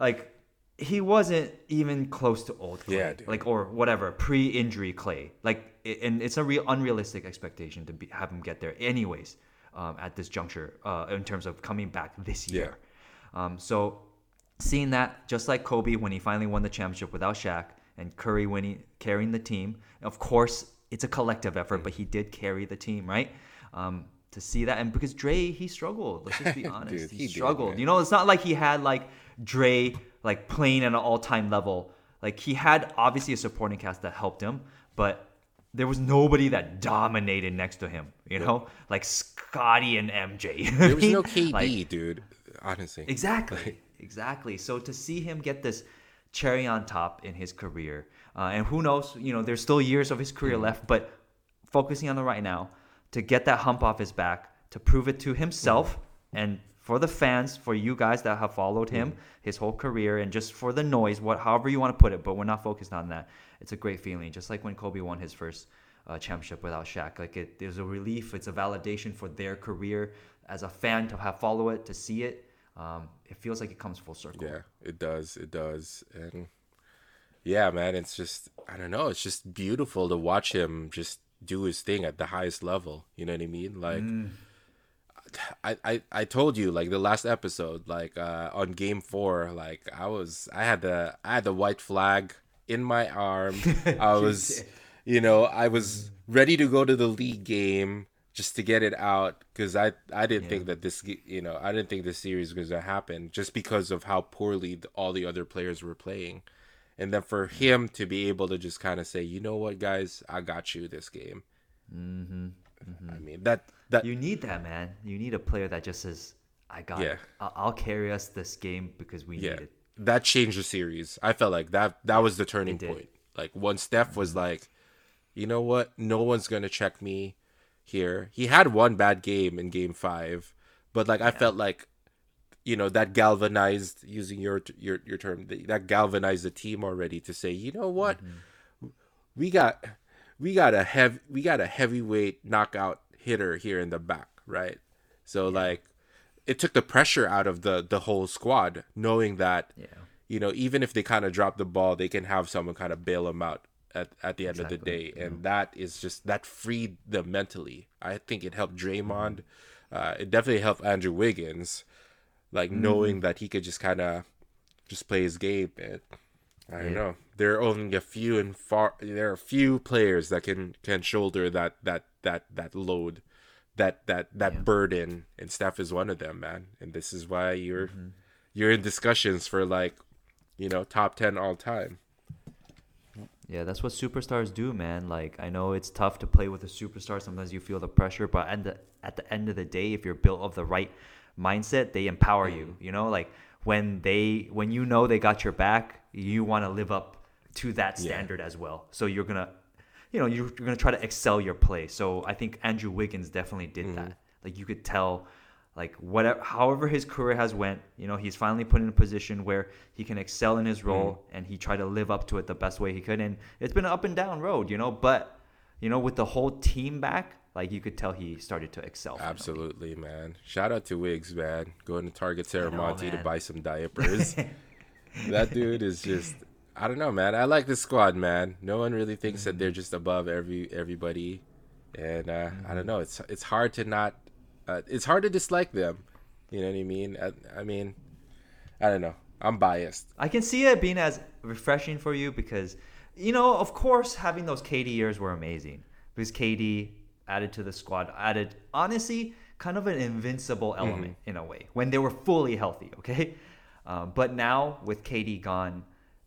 like, he wasn't even close to old Klay, like, or whatever, pre-injury Klay. Like, and it's a real unrealistic expectation to have him get there anyways at this juncture in terms of coming back this year. Yeah. So seeing that, just like Kobe when he finally won the championship without Shaq, and Curry carrying the team, of course, it's a collective effort, but he did carry the team, right? To see that, and because Dre, he struggled. Let's just be honest. Dude, he struggled. Did, you know, it's not like he had, like, Dre, like, playing at an all-time level. Like, he had obviously a supporting cast that helped him, but there was nobody that dominated next to him. You know, like Scottie and MJ. There was no KD, like, dude. Honestly, exactly. So to see him get this cherry on top in his career. And who knows, you know, there's still years of his career left, but focusing on the right now to get that hump off his back, to prove it to himself and for the fans, for you guys that have followed him, his whole career, and just for the noise, however you want to put it, but we're not focused on that. It's a great feeling. Just like when Kobe won his first championship without Shaq, like, there's a relief. It's a validation for their career, as a fan to have follow it, to see it. It feels like it comes full circle. Yeah, it does. It does. And yeah, man, it's just, I don't know. It's just beautiful to watch him just do his thing at the highest level. You know what I mean? Like, I told you, like, the last episode, like, on game 4, like, I had the white flag in my arm. I was, you know, I was ready to go to the league game just to get it out, because I didn't think this series was gonna happen, just because of how poorly all the other players were playing. And then for him to be able to just kind of say, you know what, guys, I got you this game. Mm-hmm. Mm-hmm. I mean, that you need that, man. You need a player that just says, I got it. I'll carry us this game because we need it. That changed the series. I felt like that was the turning point. Like, when Steph was like, you know what? No one's going to check me here. He had one bad game in game 5, but like I felt like, you know, that galvanized, using your term, that galvanized the team already to say, you know what? Mm-hmm. We got a heavyweight knockout hitter here in the back, right? So like, it took the pressure out of the whole squad, knowing that you know, even if they kind of drop the ball, they can have someone kind of bail them out at the end of the day, and that is just, that freed them mentally. I think it helped Draymond. It definitely helped Andrew Wiggins, like knowing that he could just kind of just play his game. And I don't know. There are only a few players that can shoulder that load, that burden, and Steph is one of them, man. And this is why you're in discussions for, like, you know, top 10 all time. Yeah, that's what superstars do, man. Like, I know it's tough to play with a superstar. Sometimes you feel the pressure, but at the end of the day, if you're built of the right mindset, they empower you. You know, like, when you know they got your back, you want to live up to that standard as well. So you're gonna, you know, you're gonna try to excel your play. So I think Andrew Wiggins definitely did that. Like, you could tell, like, whatever, however his career has went, you know, he's finally put in a position where he can excel in his role, and he tried to live up to it the best way he could. And it's been an up and down road, you know, but you know, with the whole team back, like, you could tell he started to excel. Absolutely, man. Shout out to Wiggs, man. Going to Target Serramonte to buy some diapers. That dude is just, I don't know, man. I like this squad, man. No one really thinks that they're just above everybody, and I don't know. It's hard to not, it's hard to dislike them. You know what I mean? I mean, I don't know. I'm biased. I can see it being as refreshing for you because, you know, of course, having those KD years were amazing because KD added to the squad, added honestly kind of an invincible element in a way when they were fully healthy. Okay, but now with KD gone.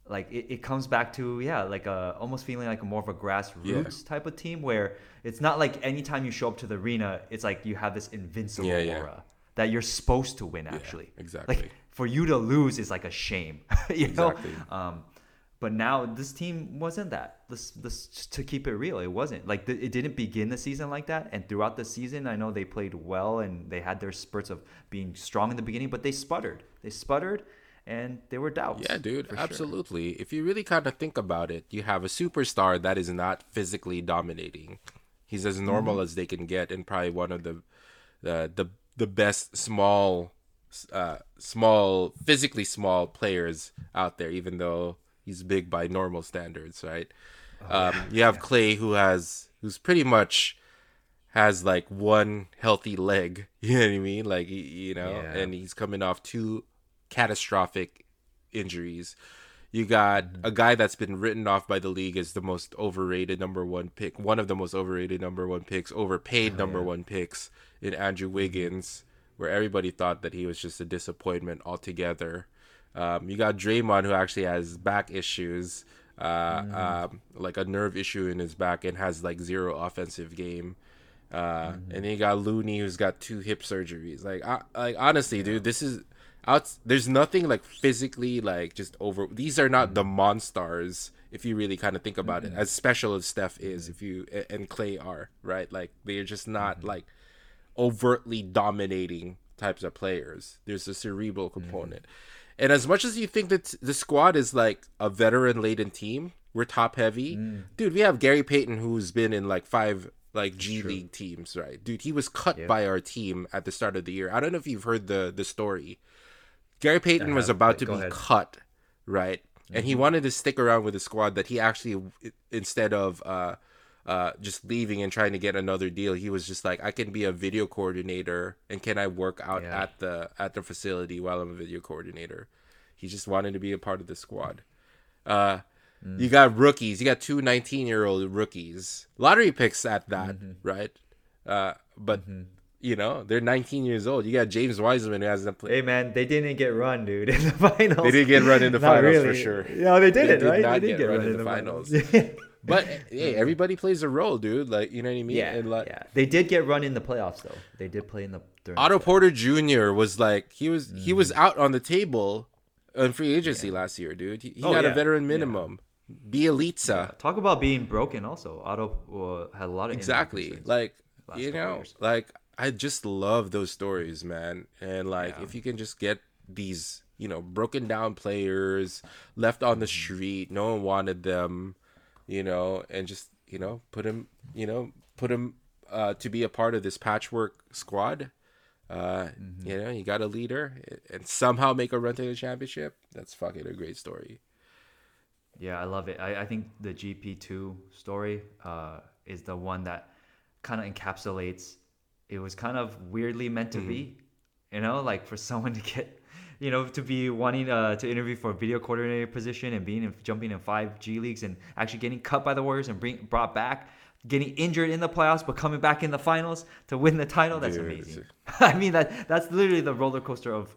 Like, it comes back to, like almost feeling like more of a grassroots type of team where it's not like anytime you show up to the arena, it's like you have this invincible aura that you're supposed to win, actually. Exactly. Like, for you to lose is like a shame, you know? But now this team wasn't that. This, to keep it real, it wasn't. Like, it didn't begin the season like that. And throughout the season, I know they played well and they had their spurts of being strong in the beginning, but they sputtered. And there were doubts. Yeah, dude, absolutely. Sure. If you really kind of think about it, you have a superstar that is not physically dominating. He's as normal as they can get, and probably one of the best physically small players out there, even though he's big by normal standards, right? You have Klay, who's pretty much has like one healthy leg. You know what I mean? Like, you know, and he's coming off 2 catastrophic injuries. You got a guy that's been written off by the league as the most overrated number 1 pick, one of the most overrated number 1 picks, overpaid number 1 picks in Andrew Wiggins, where everybody thought that he was just a disappointment altogether. You got Draymond, who actually has back issues, like a nerve issue in his back, and has like 0 offensive game. And then you got Looney, who's got 2 hip surgeries. Honestly, dude, this is. There's nothing like physically like just over. These are not the monstars if you really kind of think about it. As special as Steph is, if you and Klay are, right? Like, they are just not like overtly dominating types of players. There's a cerebral component, and as much as you think that the squad is like a veteran laden team, we're top heavy, dude. We have Gary Payton, who's been in like 5 like G League teams, right? Dude, he was cut by our team at the start of the year. I don't know if you've heard the story. Gary Payton was about to be cut, right? Mm-hmm. And he wanted to stick around with the squad that he actually, instead of just leaving and trying to get another deal, he was just like, I can be a video coordinator, and can I work out at the facility while I'm a video coordinator? He just wanted to be a part of the squad. You got rookies. You got two 19-year-old rookies. Lottery picks at that, right? But, you know, they're 19 years old. You got James Wiseman who hasn't played. Hey, man, they didn't get run, dude, in the finals. They didn't get run in the finals for sure. No, they didn't, right? They didn't get run in the finals. But, hey, everybody plays a role, dude. Like, you know what I mean? Yeah, and like, they did get run in the playoffs, though. They did play in the – Otto Porter Jr. was like – he was out on the table in free agency last year, dude. He got a veteran minimum. Bielitsa. Yeah. Talk about being broken also. Otto had a lot of like, you know, like I just love those stories, man. And like if you can just get these, you know, broken down players left on the street, no one wanted them, you know, and just, you know, put them to be a part of this patchwork squad. You know, you got a leader and somehow make a run to the championship. That's fucking a great story. Yeah, I love it. I think the GP2 story is the one that kind of encapsulates. It was kind of weirdly meant to be, you know, like for someone to get, you know, to be wanting to interview for a video coordinator position and jumping in 5 G Leagues and actually getting cut by the Warriors and brought back, getting injured in the playoffs but coming back in the finals to win the title. That's amazing. I mean, that's literally the roller coaster of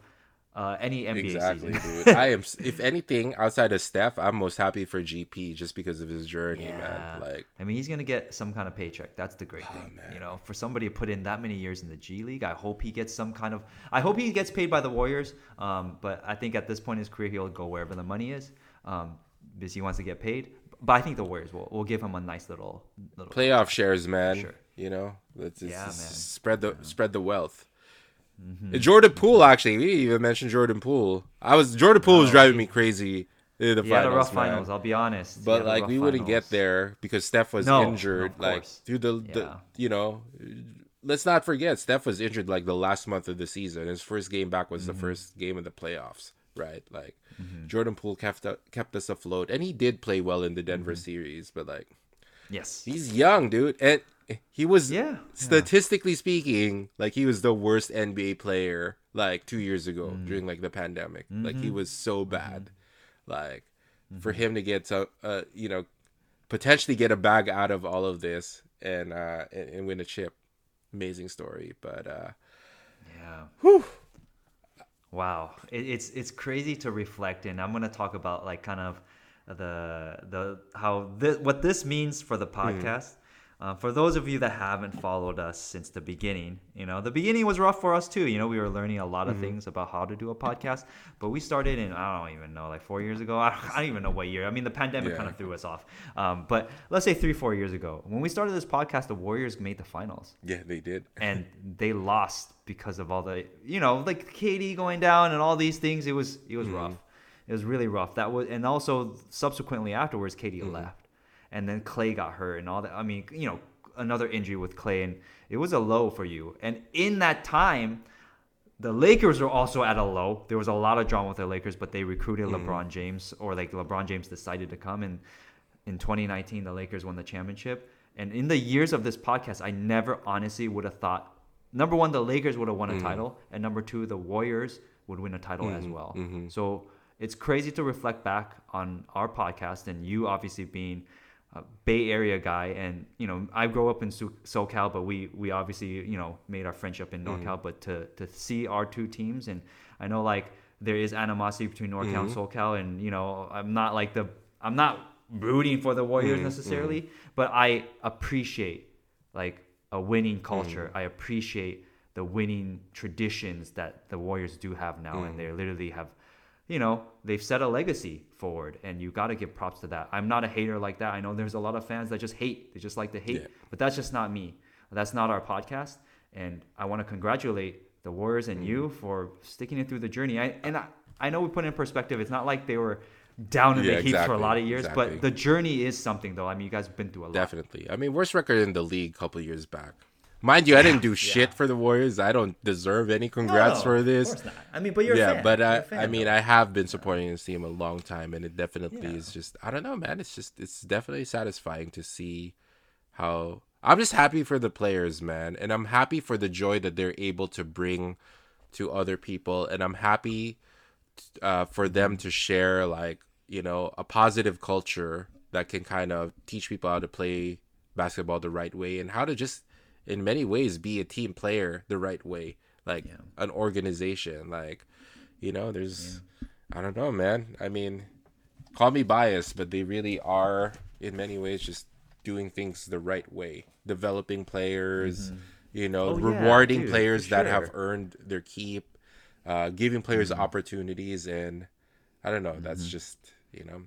any NBA season. Dude. I am, if anything, outside of Steph, I'm most happy for GP just because of his journey, man. Like, I mean, he's gonna get some kind of paycheck. That's the great thing, man. You know, for somebody to put in that many years in the G League, I hope he gets paid by the Warriors. But I think at this point in his career, he'll go wherever the money is, because he wants to get paid. But I think the Warriors will give him a nice little playoff shares, man. Sure. You know, spread the wealth. Mm-hmm. Jordan Poole, actually, we didn't even mention Jordan Poole. Jordan Pool was driving me crazy in the finals. The rough finals, I'll be honest. But like we wouldn't get there because Steph was injured. Like through the you know, let's not forget Steph was injured like the last month of the season. His first game back was the first game of the playoffs, right? Like Jordan Poole kept us afloat, and he did play well in the Denver series. But like, yes, he's young, dude, and he was statistically speaking, like he was the worst NBA player like 2 years ago during like the pandemic. Like he was so bad. Like for him to get to you know, potentially get a bag out of all of this and win a chip, amazing story. But wow, it's crazy to reflect, and I'm gonna talk about like kind of the how what this means for the podcast. For those of you that haven't followed us since the beginning, you know, the beginning was rough for us too. You know, we were learning a lot of things about how to do a podcast, but we started in, I don't even know, like 4 years ago. I don't even know what year. I mean, the pandemic kind of threw us off. But let's say 3-4 years ago, when we started this podcast, the Warriors made the finals. Yeah, they did. And they lost because of all the, you know, like KD going down and all these things. It was rough. It was really rough. And also subsequently afterwards, KD left. And then Klay got hurt and all that. I mean, you know, another injury with Klay, and it was a low for you. And in that time, the Lakers were also at a low. There was a lot of drama with the Lakers, but they recruited LeBron James, or like LeBron James decided to come. And in 2019, the Lakers won the championship. And in the years of this podcast, I never honestly would have thought, number one, the Lakers would have won a title. And number two, the Warriors would win a title as well. So it's crazy to reflect back on our podcast, and you obviously being a Bay Area guy, and you know, I grew up in SoCal, but we obviously, you know, made our friendship in NorCal. But to see our two teams, and I know like there is animosity between NorCal and SoCal, and you know, I'm not rooting for the Warriors necessarily, but I appreciate like a winning culture. I appreciate the winning traditions that the Warriors do have now, and they literally have. You know, they've set a legacy forward, and you got to give props to that. I'm not a hater like that. I know there's a lot of fans that just hate. They just like to hate, but that's just not me. That's not our podcast. And I want to congratulate the Warriors and you for sticking it through the journey. I know we put in perspective. It's not like they were down in the heaps for a lot of years. Exactly. But the journey is something, though. I mean, you guys have been through a lot. Definitely. I mean, worst record in the league a couple of years back. Mind you, I didn't do shit for the Warriors. I don't deserve any congrats for this. Of course not. I mean, but you're a fan. But I mean, though. I have been supporting this team a long time, and it definitely is just, I don't know, man. It's just, it's definitely satisfying to see how, I'm just happy for the players, man. And I'm happy for the joy that they're able to bring to other people. And I'm happy for them to share, like, you know, a positive culture that can kind of teach people how to play basketball the right way and how to just, in many ways, be a team player the right way, like an organization, like, you know, there's, I don't know, man. I mean, call me biased, but they really are, in many ways, just doing things the right way, developing players, you know, rewarding players that have earned their keep, giving players opportunities. And I don't know, that's just, you know,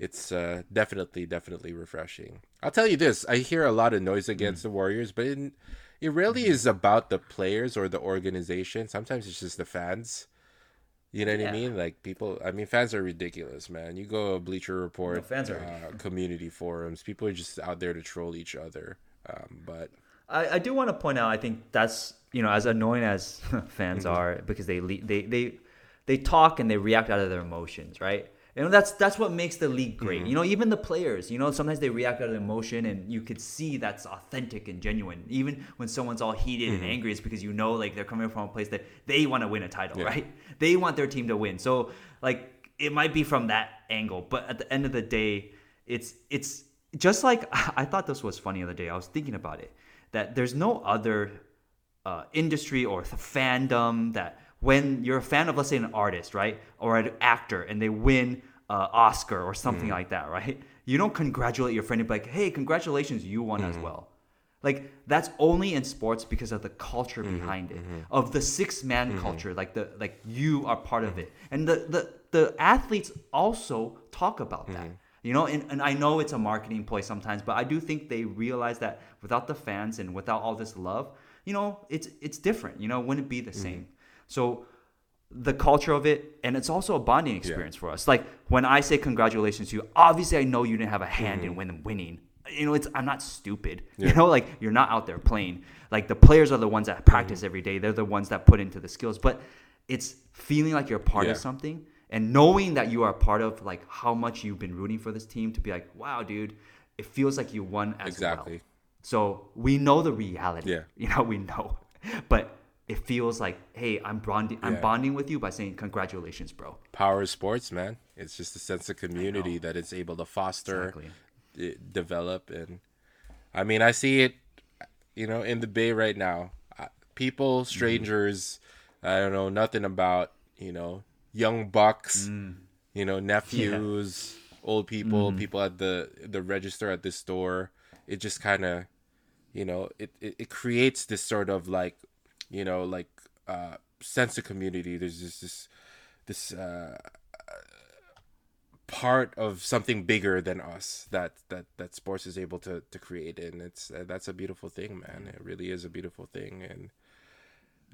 it's definitely refreshing. I'll tell you this, I hear a lot of noise against the Warriors, but it really is about the players or the organization. Sometimes it's just the fans. You know what I mean? Like, people, I mean, fans are ridiculous, man. You go Bleacher Report, fans are community forums, people are just out there to troll each other. But I do want to point out, I think that's, you know, as annoying as fans are, because they talk and they react out of their emotions, right? You know, that's what makes the league great. You know, even the players, you know, sometimes they react out of emotion, and you could see that's authentic and genuine. Even when someone's all heated and angry, it's because, you know, like, they're coming from a place that they want to win a title, right? They want their team to win. So, like, it might be from that angle. But at the end of the day, it's just like, I thought this was funny the other day. I was thinking about it, that there's no other industry or fandom that, when you're a fan of, let's say, an artist, right, or an actor, and they win an Oscar or something like that, right? You don't congratulate your friend and be like, hey, congratulations, you won as well. Like, that's only in sports because of the culture behind it, of the six-man culture, like you are part of it. And the athletes also talk about that, you know? And I know it's a marketing ploy sometimes, but I do think they realize that without the fans and without all this love, you know, it's different, you know? Wouldn't it be the same? So the culture of it, and it's also a bonding experience for us. Like, when I say congratulations to you, obviously I know you didn't have a hand in winning. You know, I'm not stupid. You know, like, you're not out there playing. Like, the players are the ones that practice every day. They're the ones that put into the skills. But it's feeling like you're a part of something, and knowing that you are a part of, like, how much you've been rooting for this team, to be like, wow, dude, it feels like you won as well. So we know the reality. You know, we know. But it feels like, hey, I'm bonding with you by saying congratulations, bro. Power of sports, man. It's just a sense of community that it's able to foster, develop. And I mean, I see it, you know, in the Bay right now. People, strangers, I don't know nothing about, you know, young bucks, you know, nephews, old people, people at the register at the store. It just kind of, you know, it creates this sort of, like, you know, like, sense of community. There's just this part of something bigger than us that sports is able to create, and that's a beautiful thing, man. It really is a beautiful thing, and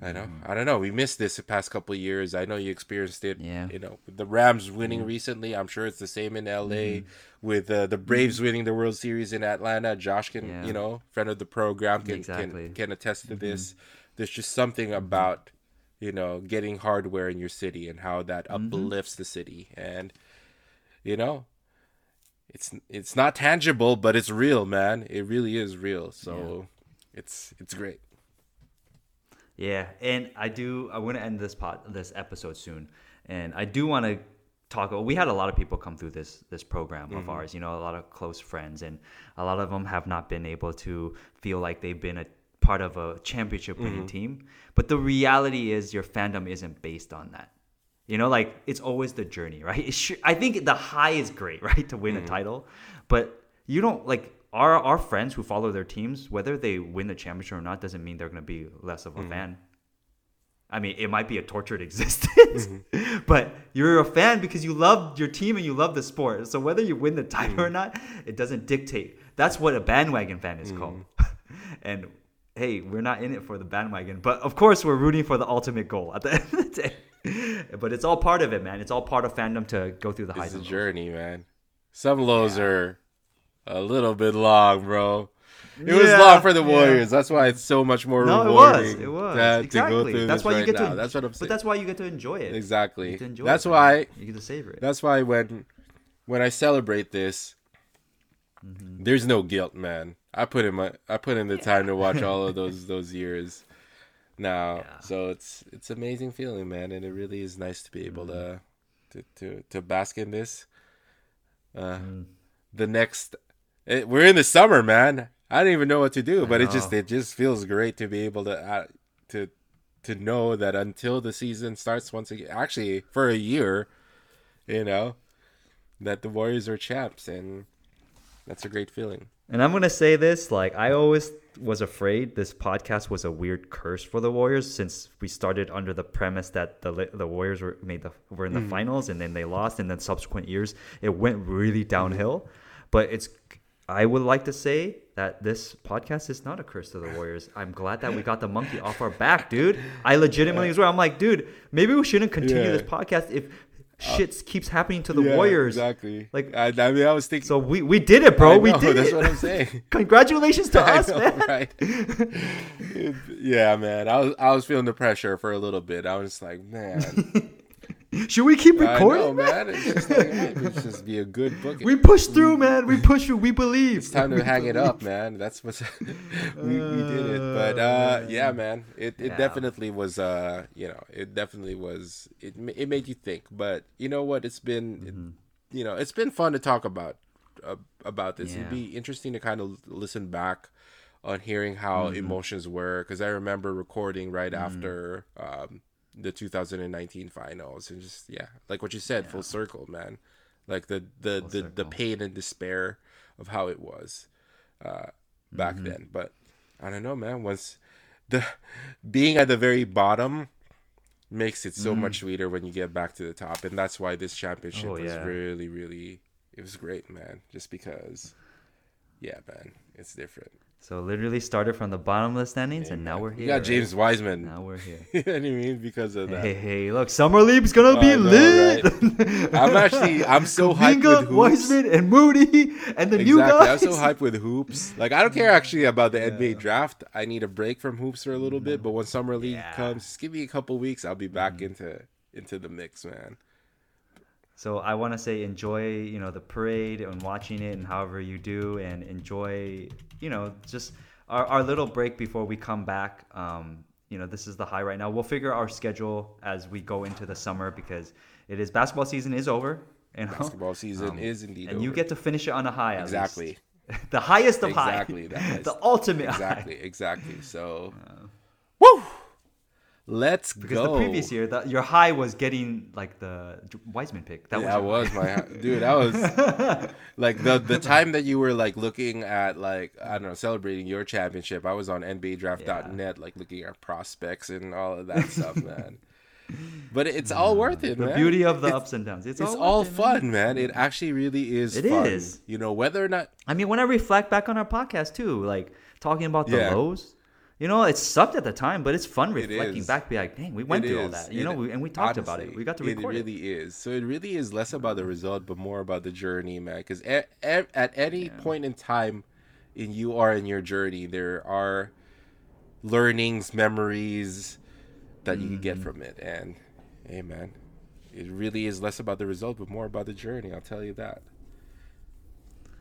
I don't know. We missed this the past couple of years. I know you experienced it. Yeah. You know, the Rams winning recently. I'm sure it's the same in LA with the Braves winning the World Series in Atlanta. Josh can, you know, friend of the program, can attest to this. There's just something about, you know, getting hardware in your city and how that uplifts the city. And, you know, it's not tangible, but it's real, man. It really is real. So it's great. Yeah, and I want to end this episode soon. And I do want to talk. We had a lot of people come through this program of ours, you know, a lot of close friends, and a lot of them have not been able to feel like they've been a part of a championship winning team. But the reality is, your fandom isn't based on that. You know, like, it's always the journey, right? I think the high is great, right, to win a title, but you don't, like, our friends who follow their teams, whether they win the championship or not, doesn't mean they're going to be less of a fan. I mean, it might be a tortured existence, but you're a fan because you love your team and you love the sport. So whether you win the title or not, it doesn't dictate. That's what a bandwagon fan is called. And hey, we're not in it for the bandwagon, but of course we're rooting for the ultimate goal at the end of the day. But it's all part of it, man. It's all part of fandom to go through the highs and lows. It's a journey, man. Some lows are a little bit long, bro. It was long for the Warriors. That's why it's so much more rewarding. It was. Exactly. That's why you get to enjoy it. Exactly. You get to savor it. That's why when I celebrate this, there's no guilt, man. I put in the time to watch all of those years. Now, so it's amazing feeling, man, and it really is nice to be able to bask in this. We're in the summer, man. I don't even know what to do, but it just feels great to be able to know that until the season starts once again, actually for a year, that the Warriors are champs, and that's a great feeling. And I'm gonna say this, like I always was afraid this podcast was a weird curse for the Warriors, since we started under the premise that the Warriors were in the finals, and then they lost, and then subsequent years it went really downhill. But I would like to say that this podcast is not a curse to the Warriors. I'm glad that we got the monkey off our back, dude. I legitimately was right. I'm like, dude, maybe we shouldn't continue this podcast if shit keeps happening to the Warriors. Exactly. Like, I mean, I was thinking. So we did it, bro. That's what I'm saying. Congratulations to us, man. Right? Yeah, man. I was feeling the pressure for a little bit. I was like, man. Should we keep recording? I know, man. It's just be a good book. We push through, man. We push through. We believe. It's time to hang it up, man. That's what's we did it. But yeah, man. It definitely was. It definitely was. It made you think. But you know what? It's been, it's been fun to talk about this. Yeah. It'd be interesting to kind of listen back on hearing how emotions were, because I remember recording right after. The 2019 finals, and just like what you said, full circle, man. Like the pain and despair of how it was back then. But I don't know, man, once the being at the very bottom makes it so much sweeter when you get back to the top, and that's why this championship was really, really, it was great, man, just because man, it's different. So literally started from the bottom of the standings, and now we're here. You got James Wiseman. Now we're here. You know what I mean? Because of that. Hey, look, Summer League's going to be lit. Right? I'm so hyped with hoops. Wiseman and Moody and the new guys. I'm so hyped with hoops. Like, I don't care actually about the NBA draft. I need a break from hoops for a little bit. But when Summer League comes, just give me a couple weeks. I'll be back into the mix, man. So I want to say enjoy, the parade and watching it and however you do, and enjoy, just our little break before we come back. This is the high right now. We'll figure our schedule as we go into the summer, because it is basketball season is over. Basketball season is indeed over. And you get to finish it on a high. Exactly. The highest of high. Exactly. The ultimate high. Exactly. So, woo! Let's go. Because the previous year, your high was getting like the Wiseman pick. Dude, that was like the time that you were like looking at, like, I don't know, celebrating your championship. I was on NBADraft.net, like looking at prospects and all of that stuff, man. But it's all worth it, man. The beauty of the ups and downs. It's all fun, man. It actually really is fun. It is. Whether or not. I mean, when I reflect back on our podcast too, like talking about the lows. It sucked at the time, but it's fun reflecting back. Be like, dang, we went through all that, and we talked about it. We got to record it. It really is. So it really is less about the result, but more about the journey, man. Because at any point in time in your journey, there are learnings, memories that you can get from it. And, hey, man, it really is less about the result, but more about the journey. I'll tell you that.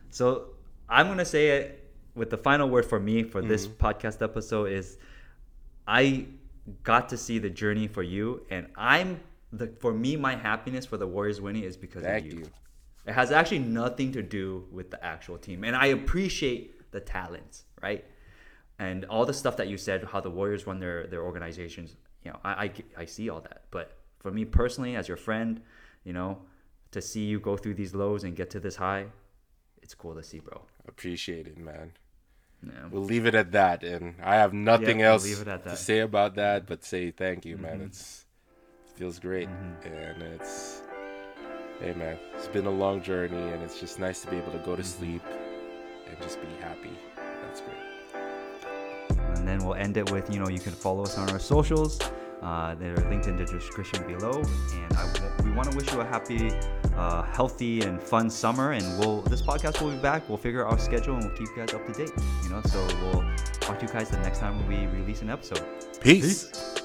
So I'm going to say it. With the final word for me for this podcast episode is, I got to see the journey for you, and my happiness for the Warriors winning is because of you. It has actually nothing to do with the actual team, and I appreciate the talents, right? And all the stuff that you said, how the Warriors run their organizations, I see all that. But for me personally, as your friend, to see you go through these lows and get to this high, it's cool to see, bro. Appreciate it, man. Yeah. We'll leave it at that, and I have nothing else to say about that but say thank you, man. It feels great, and hey, man, it's been a long journey, and it's just nice to be able to go to sleep and just be happy. That's great. And then we'll end it with, you can follow us on our socials. They're linked in the description below. And we want to wish you a happy, healthy, and fun summer. And this podcast will be back. We'll figure out our schedule and we'll keep you guys up to date. So we'll talk to you guys the next time we release an episode. Peace.